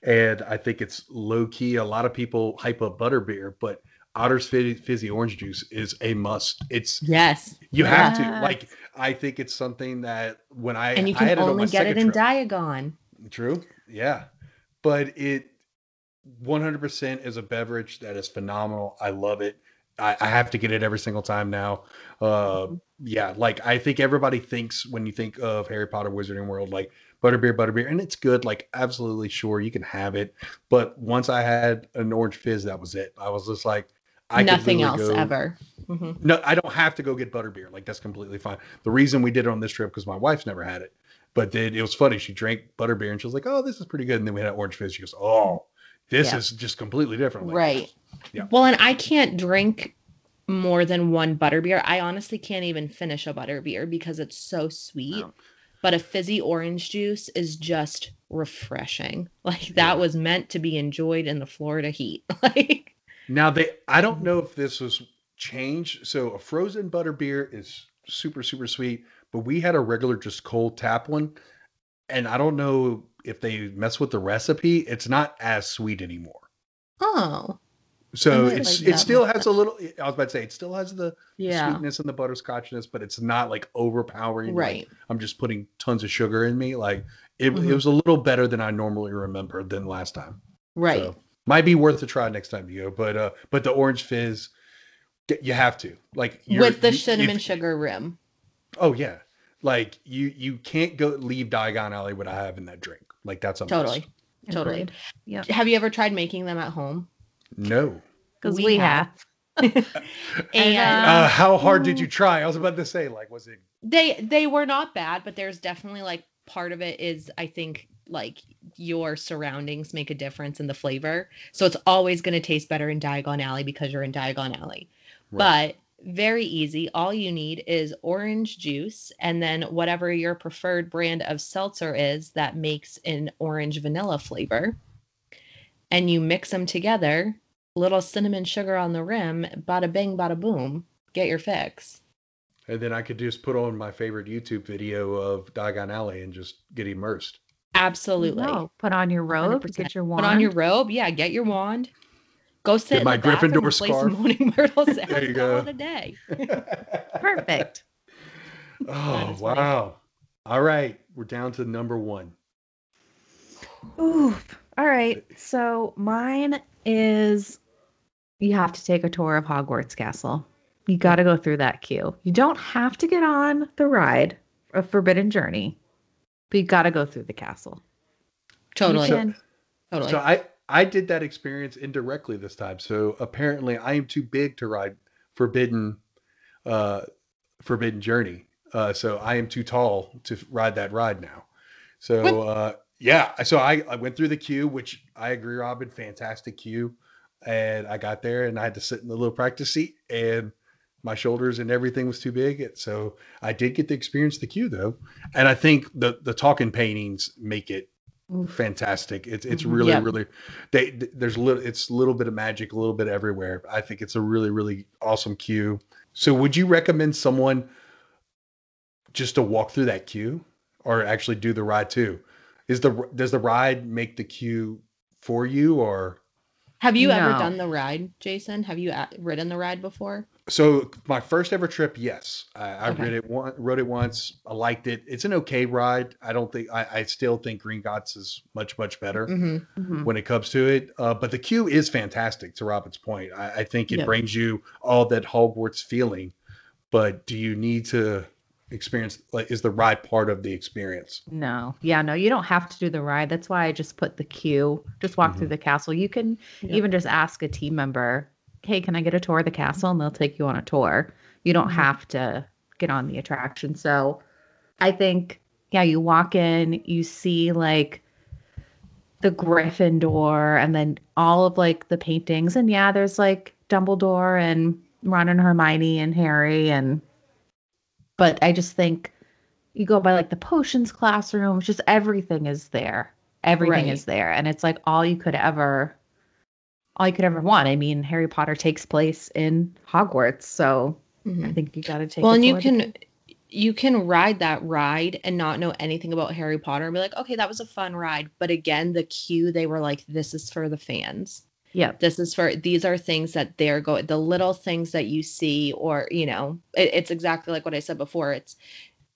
And I think it's low key. A lot of people hype up butterbeer, but Otter's Fizzy Orange Juice is a must. It's yes, you yes. have to. Like, I think it's something that when I and you can I had only it on get it in trip. Diagon. True, yeah, but it one hundred percent is a beverage that is phenomenal. I love it. I, I have to get it every single time now. Uh, mm-hmm. Yeah, like I think everybody thinks when you think of Harry Potter, Wizarding World, like butterbeer, butterbeer, and it's good. Like, absolutely, sure, you can have it. But once I had an orange fizz, that was it. I was just like. I Nothing else go, ever. Mm-hmm. No, I don't have to go get butterbeer. Like, that's completely fine. The reason we did it on this trip because my wife's never had it. But then it was funny. She drank butterbeer and she was like, "Oh, this is pretty good." And then we had orange fizz. She goes, "Oh, this yeah. is just completely different." Like, right. Yeah. Well, and I can't drink more than one butterbeer. I honestly can't even finish a butterbeer because it's so sweet. Wow. But a fizzy orange juice is just refreshing. Like, that yeah. was meant to be enjoyed in the Florida heat. Like. Now, they I don't know if this was changed. So a frozen butterbeer is super, super sweet. But we had a regular just cold tap one. And I don't know if they mess with the recipe. It's not as sweet anymore. Oh. So it's like it still has that. a little, I was about to say, it still has the yeah. sweetness and the butterscotchness, but it's not like overpowering. Right. Like, I'm just putting tons of sugar in me. Like it, mm-hmm. it was a little better than I normally remember than last time. Right. So. Might be worth a try next time you go, but uh, but the orange fizz, you have to like you're, with the you, cinnamon if, sugar rim. Oh yeah, like you you can't go leave Diagon Alley without having that drink. Like that's a totally, mess. totally. Agreed. Yeah. Have you ever tried making them at home? No, because we, we have. have. and uh, how hard did you try? I was about to say, like, was it? They they were not bad, but there's definitely like part of it is I think. Like your surroundings make a difference in the flavor. So it's always going to taste better in Diagon Alley because you're in Diagon Alley. Right. But very easy. All you need is orange juice and then whatever your preferred brand of seltzer is that makes an orange vanilla flavor. And you mix them together, little cinnamon sugar on the rim, bada bing, bada boom, get your fix. And then I could just put on my favorite YouTube video of Diagon Alley and just get immersed. Absolutely. No, put on your robe. one hundred percent. Get your wand. Put on your robe. Yeah, get your wand. Go sit. Get my in the Gryffindor and scarf. Play some Moaning Myrtle. There you go. The day. Perfect. Oh wow! Funny. All right, we're down to number one. Oof. All right. So mine is you have to take a tour of Hogwarts Castle. You got to go through that queue. You don't have to get on the ride of Forbidden Journey. But you got to go through the castle. Totally. So, totally. So I, I did that experience indirectly this time. So apparently I am too big to ride Forbidden uh, Forbidden Journey. Uh, so I am too tall to ride that ride now. So uh, yeah, so I, I went through the queue, which I agree, Robin, fantastic queue. And I got there and I had to sit in the little practice seat and my shoulders and everything was too big. So I did get to experience the queue though. And I think the, the talking paintings make it Oof. fantastic. It's, it's really, yeah. really, they, there's a little, it's a little bit of magic, a little bit everywhere. I think it's a really, really awesome queue. So would you recommend someone just to walk through that queue or actually do the ride too? Is the, does the ride make the queue for you or? Have you no. ever done the ride, Jason? Have you a- ridden the ride before? So my first ever trip, yes. I, I okay. rode it one, rode it once. I liked it. It's an okay ride. I don't think I, I still think Gringotts is much, much better mm-hmm. Mm-hmm. when it comes to it. Uh, but the queue is fantastic, to Robin's point. I, I think it yep. brings you all that Hogwarts feeling. But do you need to experience, like, is the ride part of the experience? No. Yeah, no, you don't have to do the ride. That's why I just put the queue, just walk mm-hmm. through the castle. You can yeah. even just ask a team member, hey, can I get a tour of the castle? And they'll take you on a tour. You don't mm-hmm. have to get on the attraction. So I think, yeah, you walk in, you see like the Gryffindor and then all of like the paintings. And yeah, there's like Dumbledore and Ron and Hermione and Harry and But I just think you go by like the potions classroom, just everything is there. Everything right. is there. And it's like all you could ever, all you could ever want. I mean, Harry Potter takes place in Hogwarts. So mm-hmm. I think you got to take Well, and you can, you can ride that ride and not know anything about Harry Potter and be like, okay, that was a fun ride. But again, the queue, they were like, this is for the fans. Yeah, this is for, these are things that they're going, the little things that you see, or, you know, it, it's exactly like what I said before. It's,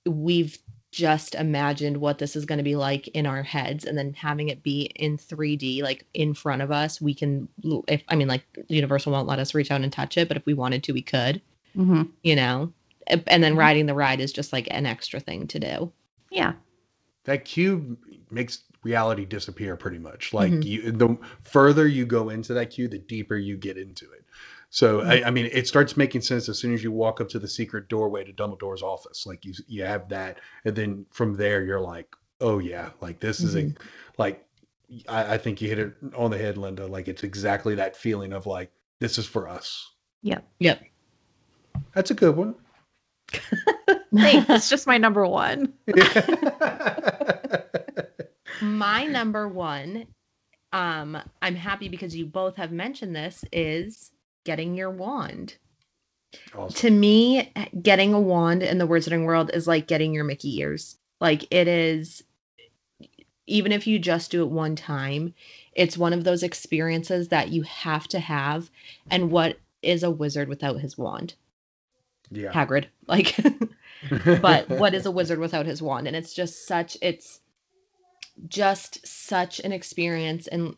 we've just imagined what this is going to be like in our heads. And then having it be in three D, like in front of us, we can, if, I mean, like Universal won't let us reach out and touch it, but if we wanted to, we could, mm-hmm. you know, and then mm-hmm. riding the ride is just like an extra thing to do. Yeah. That cube makes reality disappear pretty much. Like mm-hmm. you, the further you go into that queue, the deeper you get into it. So mm-hmm. I, I mean, it starts making sense as soon as you walk up to the secret doorway to Dumbledore's office. Like you, you have that, and then from there, you're like, oh yeah, like this mm-hmm. is a, like I, I think you hit it on the head, Linda. Like it's exactly that feeling of like this is for us. Yep. Yep. That's a good one. Thanks. It's just my number one. My number one, um, I'm happy because you both have mentioned this, is getting your wand. Awesome. To me, getting a wand in the Wizarding World is like getting your Mickey ears. Like it is, even if you just do it one time, it's one of those experiences that you have to have. And what is a wizard without his wand? Yeah. Hagrid. Like, but what is a wizard without his wand? And it's just such, it's, just such an experience. And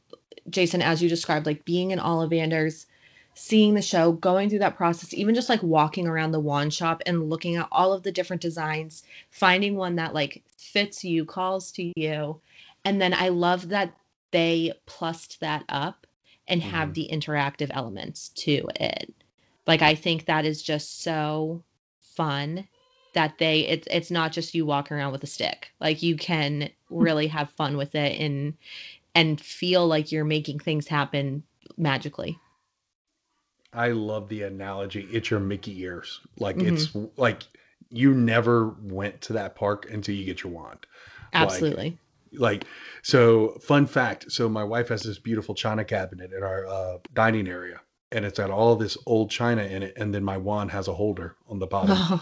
Jason, as you described, like being in Ollivander's, seeing the show, going through that process, even just like walking around the wand shop and looking at all of the different designs, finding one that like fits you, calls to you. And then I love that they plussed that up and mm-hmm. have the interactive elements to it. Like, I think that is just so fun that they, it's, it's not just you walking around with a stick. Like you can really have fun with it and, and feel like you're making things happen magically. I love the analogy. It's your Mickey ears. Like mm-hmm. it's like you never went to that park until you get your wand. Absolutely. Like, like, so fun fact. So my wife has this beautiful china cabinet in our uh, dining area. And it's got all this old china in it. And then my wand has a holder on the bottom. Oh.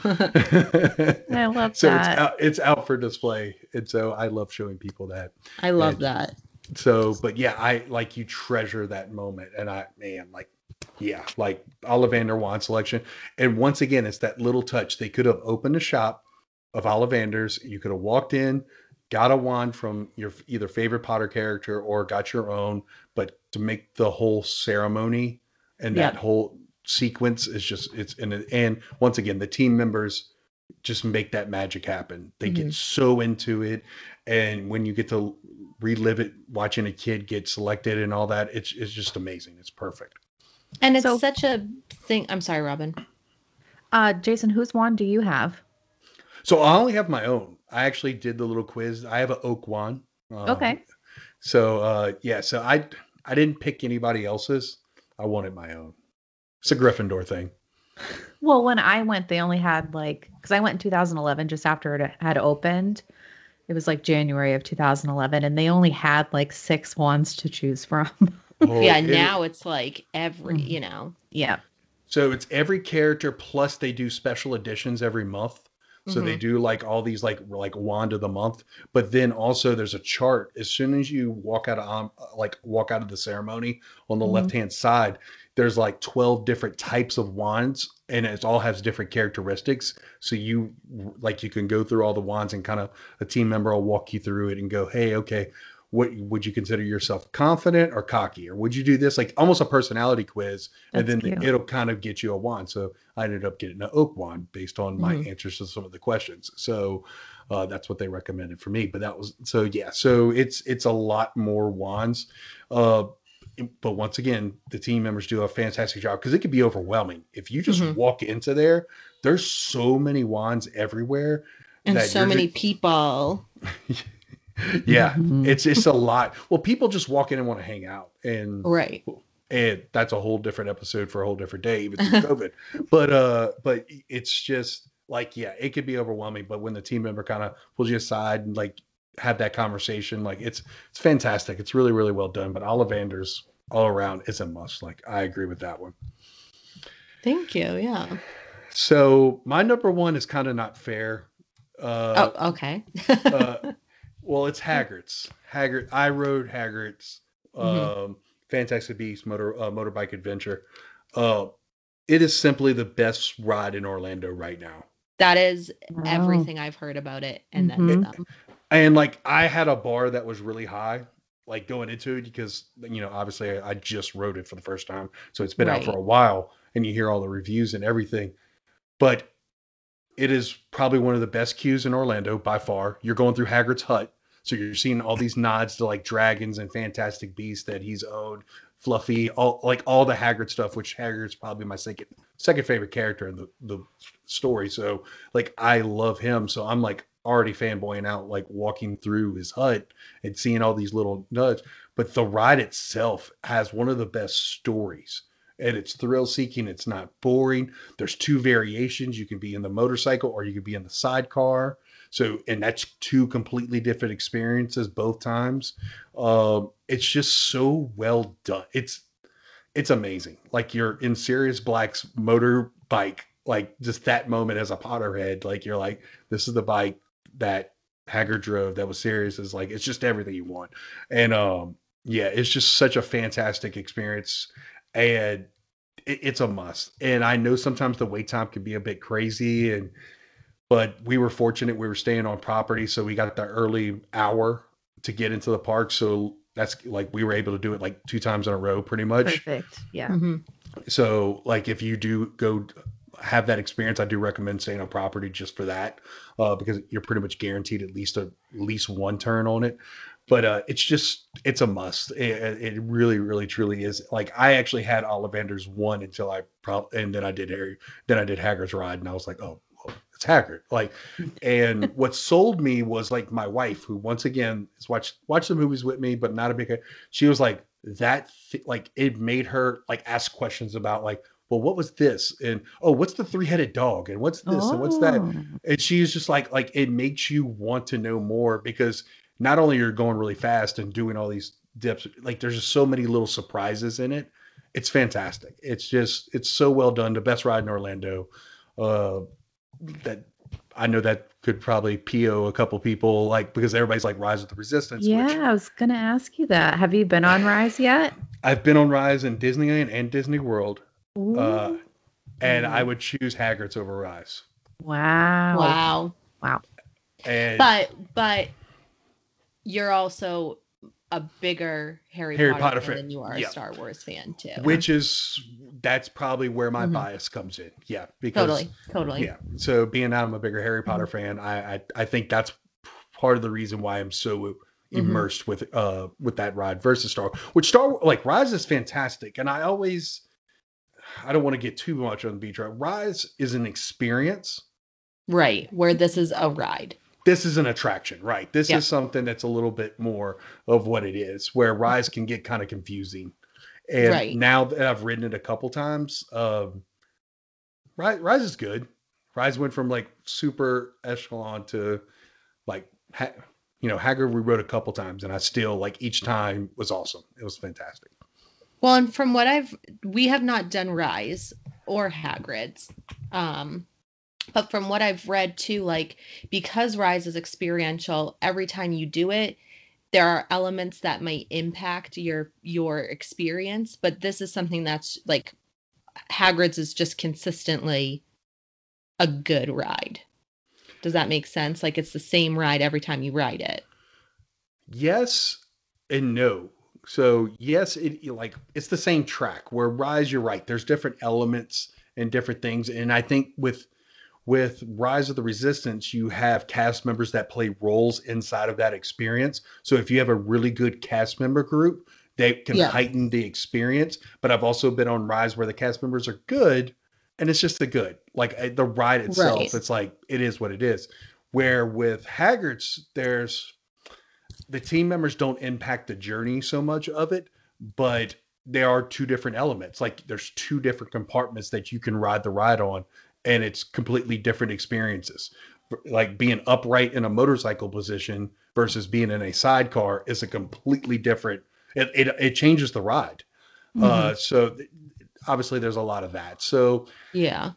I love so that. So it's out, it's out for display. And so I love showing people that. I love and that. So, but yeah, I like you treasure that moment. And I, man, like, yeah, like Ollivander wand selection. And once again, it's that little touch. They could have opened a shop of Ollivander's. You could have walked in, got a wand from your either favorite Potter character or got your own. But to make the whole ceremony and that yeah. whole sequence is just, it's, and, and once again, the team members just make that magic happen. They mm-hmm. get so into it. And when you get to relive it, watching a kid get selected and all that, it's it's just amazing. It's perfect. And it's so, such a thing. I'm sorry, Robin. Uh, Jason, whose wand do you have? So I only have my own. I actually did the little quiz. I have an oak wand. Um, okay. So, uh, yeah, so I, I didn't pick anybody else's. I wanted my own. It's a Gryffindor thing. Well, when I went, they only had like, because I went in two thousand eleven, just after it had opened. It was like January of two thousand eleven, and they only had like six wands to choose from. Oh, yeah, it, now it's like every, you know. Yeah. So it's every character, plus they do special editions every month. So mm-hmm. they do like all these like like wand of the month, but then also there's a chart. As soon as you walk out of um, like walk out of the ceremony, on the mm-hmm. left hand side, there's like twelve different types of wands, and it all has different characteristics. So you like you can go through all the wands, and kind of a team member will walk you through it and go, hey, okay, what would you consider yourself, confident or cocky, or would you do this? Like almost a personality quiz. That's and then cute. It'll kind of get you a wand. So I ended up getting an oak wand based on my mm-hmm. answers to some of the questions. So uh, that's what they recommended for me, but that was, so yeah, so it's, it's a lot more wands. Uh, but once again, the team members do a fantastic job, because it could be overwhelming. If you just mm-hmm. walk into there, there's so many wands everywhere. And so many just... people. Yeah, mm-hmm. it's it's a lot. Well, people just walk in and want to hang out, and right, and that's a whole different episode for a whole different day, even through COVID. But uh, but it's just like, yeah, it could be overwhelming. But when the team member kind of pulls you aside and like have that conversation, like it's it's fantastic. It's really really well done. But Ollivander's all around is a must. Like I agree with that one. Thank you. Yeah. So my number one is kind of not fair. Uh, oh, okay. uh, Well, it's Hagrid's. Hagrid. I rode Hagrid's um, mm-hmm. Fantastic Beasts motor uh, motorbike adventure. Uh, it is simply the best ride in Orlando right now. That is wow. everything I've heard about it, and mm-hmm. that's them. And, and like I had a bar that was really high, like going into it, because you know obviously I, I just rode it for the first time, so it's been right. out for a while, and you hear all the reviews and everything, but. It is probably one of the best queues in Orlando by far. You're going through Hagrid's hut. So you're seeing all these nods to like dragons and Fantastic Beasts that he's owned, Fluffy, all like all the Hagrid stuff, which Hagrid's probably my second second favorite character in the, the story. So like I love him. So I'm like already fanboying out, like walking through his hut and seeing all these little nods. But the ride itself has one of the best stories. And it's thrill-seeking. It's not boring. There's two variations. You can be in the motorcycle or you can be in the sidecar. So, and that's two completely different experiences both times. Um, it's just so well done. It's it's amazing. Like you're in Sirius Black's motorbike. Like just that moment as a Potterhead. Like you're like, this is the bike that Hagrid drove. That was Sirius. It's like it's just everything you want. And um, yeah, it's just such a fantastic experience. And it, it's a must. And I know sometimes the wait time can be a bit crazy, and but we were fortunate, we were staying on property, so we got the early hour to get into the park. So that's like we were able to do it like two times in a row, pretty much. Perfect. Yeah. Mm-hmm. So like if you do go have that experience, I do recommend staying on property just for that, uh, because you're pretty much guaranteed at least a at least one turn on it. But uh, it's just, it's a must. It, it really, really, truly is. Like I actually had Ollivander's one until I probably, and then I did Harry, then I did Hagrid's ride, and I was like, oh, well, it's Hagrid. Like, and what sold me was like my wife, who once again has watched watched the movies with me, but not a big. She was like that, th- like it made her like ask questions about like, well, what was this? And oh, what's the three-headed dog? And what's this? Oh. And what's that? And she's just like, like it makes you want to know more, because. Not only you're going really fast and doing all these dips, like there's just so many little surprises in it. It's fantastic. It's just, it's so well done. The best ride in Orlando. Uh, that I know that could probably P O a couple people, like, because everybody's like Rise of the Resistance. Yeah. Which, I was going to ask you that. Have you been on Rise yet? I've been on Rise in Disneyland and Disney World. Ooh. Uh, and Ooh. I would choose Hagrid's over Rise. Wow. Wow. Wow. And, but, but, you're also a bigger Harry, Harry Potter, Potter fan than you are yep. a Star Wars fan too. Which is, that's probably where my mm-hmm. bias comes in. Yeah. Because, totally. Totally. Yeah. So being that I'm a bigger Harry Potter mm-hmm. fan, I, I, I think that's part of the reason why I'm so immersed mm-hmm. with, uh, with that ride versus Star Wars, which Star like Rise is fantastic. And I always, I don't want to get too much on the beach ride. Rise is an experience. Right. Where this is a ride. This is an attraction, right? This yeah. is something that's a little bit more of what it is, where Rise can get kind of confusing. And right. now that I've ridden it a couple times, um, Rise, Rise is good. Rise went from like super echelon to like, ha- you know, Hagrid we rode a couple times and I still like each time was awesome. It was fantastic. Well, and from what I've, we have not done Rise or Hagrid's, um, but from what I've read too, like, because Rise is experiential, every time you do it, there are elements that might impact your your experience. But this is something that's like, Hagrid's is just consistently a good ride. Does that make sense? Like, it's the same ride every time you ride it. Yes and no. So yes, it like it's the same track. Where Rise, you're right. There's different elements and different things, and I think with With Rise of the Resistance, you have cast members that play roles inside of that experience. So if you have a really good cast member group, they can yeah. heighten the experience. But I've also been on Rise where the cast members are good, and it's just the good. Like the ride itself, right. it's like, it is what it is. Where with Hagrid's, there's, the team members don't impact the journey so much of it, but there are two different elements. Like there's two different compartments that you can ride the ride on. And it's completely different experiences. Like being upright in a motorcycle position versus being in a sidecar is a completely different, it it, it changes the ride. Mm-hmm. Uh, so obviously there's a lot of that. So yeah,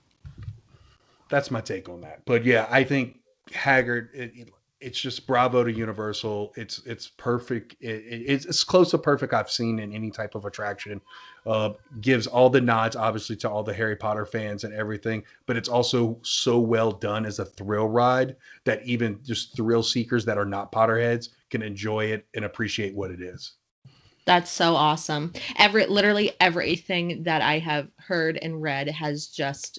that's my take on that. But yeah, I think Haggard, it, it, it's just bravo to Universal. It's, it's perfect. It, it, it's, it's close to perfect I've seen in any type of attraction. Uh, gives all the nods, obviously, to all the Harry Potter fans and everything. But it's also so well done as a thrill ride that even just thrill seekers that are not Potterheads can enjoy it and appreciate what it is. That's so awesome. Every, literally everything that I have heard and read has just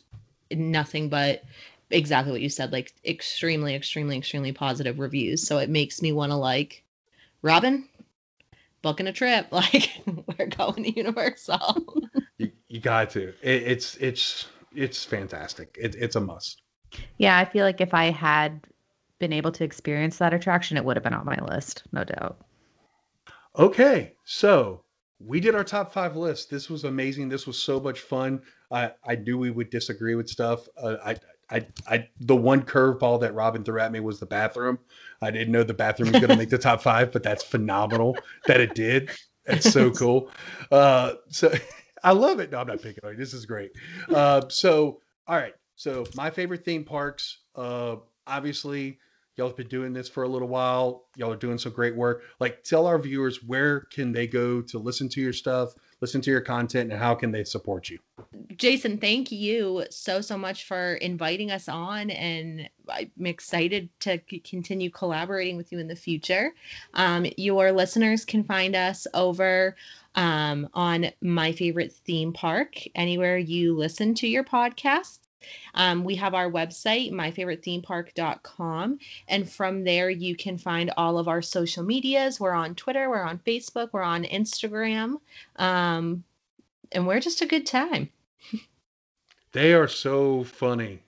nothing but exactly what you said, like extremely, extremely, extremely positive reviews. So it makes me want to like, Robin, booking a trip. Like we're going to Universal. you, you got to. It, it's it's it's fantastic. It, it's a must. Yeah, I feel like if I had been able to experience that attraction, it would have been on my list, no doubt. Okay, so we did our top five list. This was amazing. This was so much fun. I I knew we would disagree with stuff. Uh, I. I, I, the one curveball that Robin threw at me was the bathroom. I didn't know the bathroom was going to make the top five, but that's phenomenal that it did. That's so cool. Uh, so I love it. No, I'm not picking on you. This is great. Uh, so, all right. So my favorite theme parks, uh, obviously y'all have been doing this for a little while. Y'all are doing some great work. Like tell our viewers, where can they go to listen to your stuff, listen to your content, and how can they support you? Jason, thank you so, so much for inviting us on. And I'm excited to c- continue collaborating with you in the future. Um, your listeners can find us over um, on My Favorite Theme Park, anywhere you listen to your podcasts. Um, we have our website, my favorite theme park dot com. And from there, you can find all of our social medias. We're on Twitter, we're on Facebook, we're on Instagram. Um, and we're just a good time. They are so funny.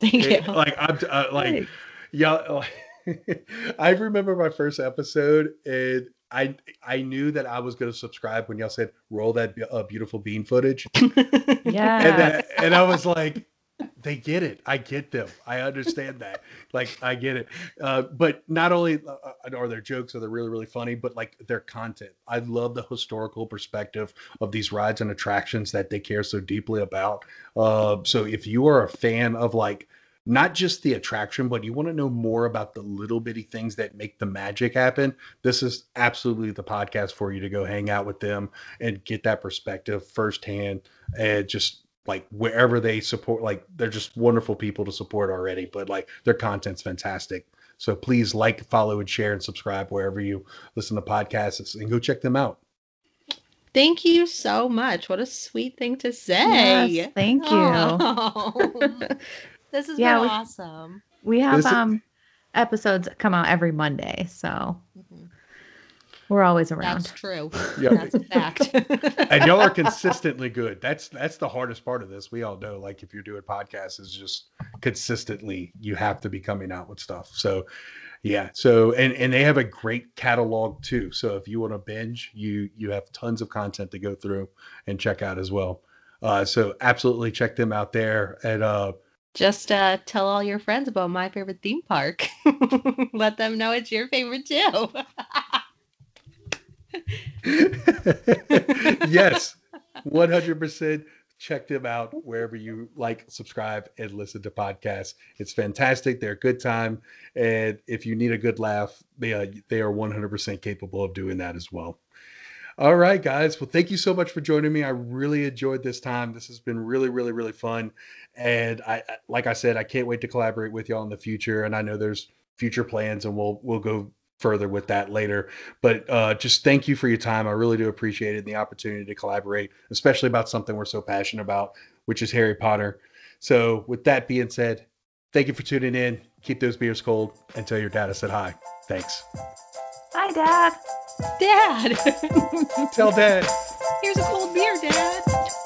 Thank they, you. Like, I'm, uh, like, y'all, like, I remember my first episode and I I knew that I was going to subscribe when y'all said, roll that uh, beautiful bean footage. Yeah. And, that, and I was like, they get it. I get them. I understand that. Like, I get it. Uh, but not only are their jokes, are they really, really funny, but like their content. I love the historical perspective of these rides and attractions that they care so deeply about. Uh, so if you are a fan of like, not just the attraction, but you want to know more about the little bitty things that make the magic happen, this is absolutely the podcast for you to go hang out with them and get that perspective firsthand and just like wherever they support, like they're just wonderful people to support already, but like their content's fantastic. So please like, follow, and share and subscribe wherever you listen to podcasts, and go check them out. Thank you so much. What a sweet thing to say. Yes, thank you. Oh. This has yeah, been we, awesome. We have this um is... episodes come out every Monday, so mm-hmm. we're always around. That's true. Yep. That's a fact. And y'all are consistently good. That's that's the hardest part of this. We all know, like, if you're doing podcasts, is just consistently you have to be coming out with stuff. So, yeah. So and and they have a great catalog too. So if you want to binge, you you have tons of content to go through and check out as well. Uh, so absolutely check them out there. And uh, just uh, tell all your friends about My Favorite Theme Park. Let them know it's your favorite too. Yes, one hundred percent. Check them out wherever you like, subscribe, and listen to podcasts. It's fantastic. They're a good time, and if you need a good laugh, they are, they are one hundred percent capable of doing that as well. All right, guys. Well, thank you so much for joining me. I really enjoyed this time. This has been really, really, really fun, and I, like I said, I can't wait to collaborate with y'all in the future. And I know there's future plans, and we'll we'll go further with that later, but uh just thank you for your time. I really do appreciate it, and the opportunity to collaborate, especially about something we're so passionate about, which is Harry Potter. So with that being said, thank you for tuning in. Keep those beers cold, and tell your dad I said hi. Thanks. Hi, dad dad. Tell dad here's a cold beer, dad.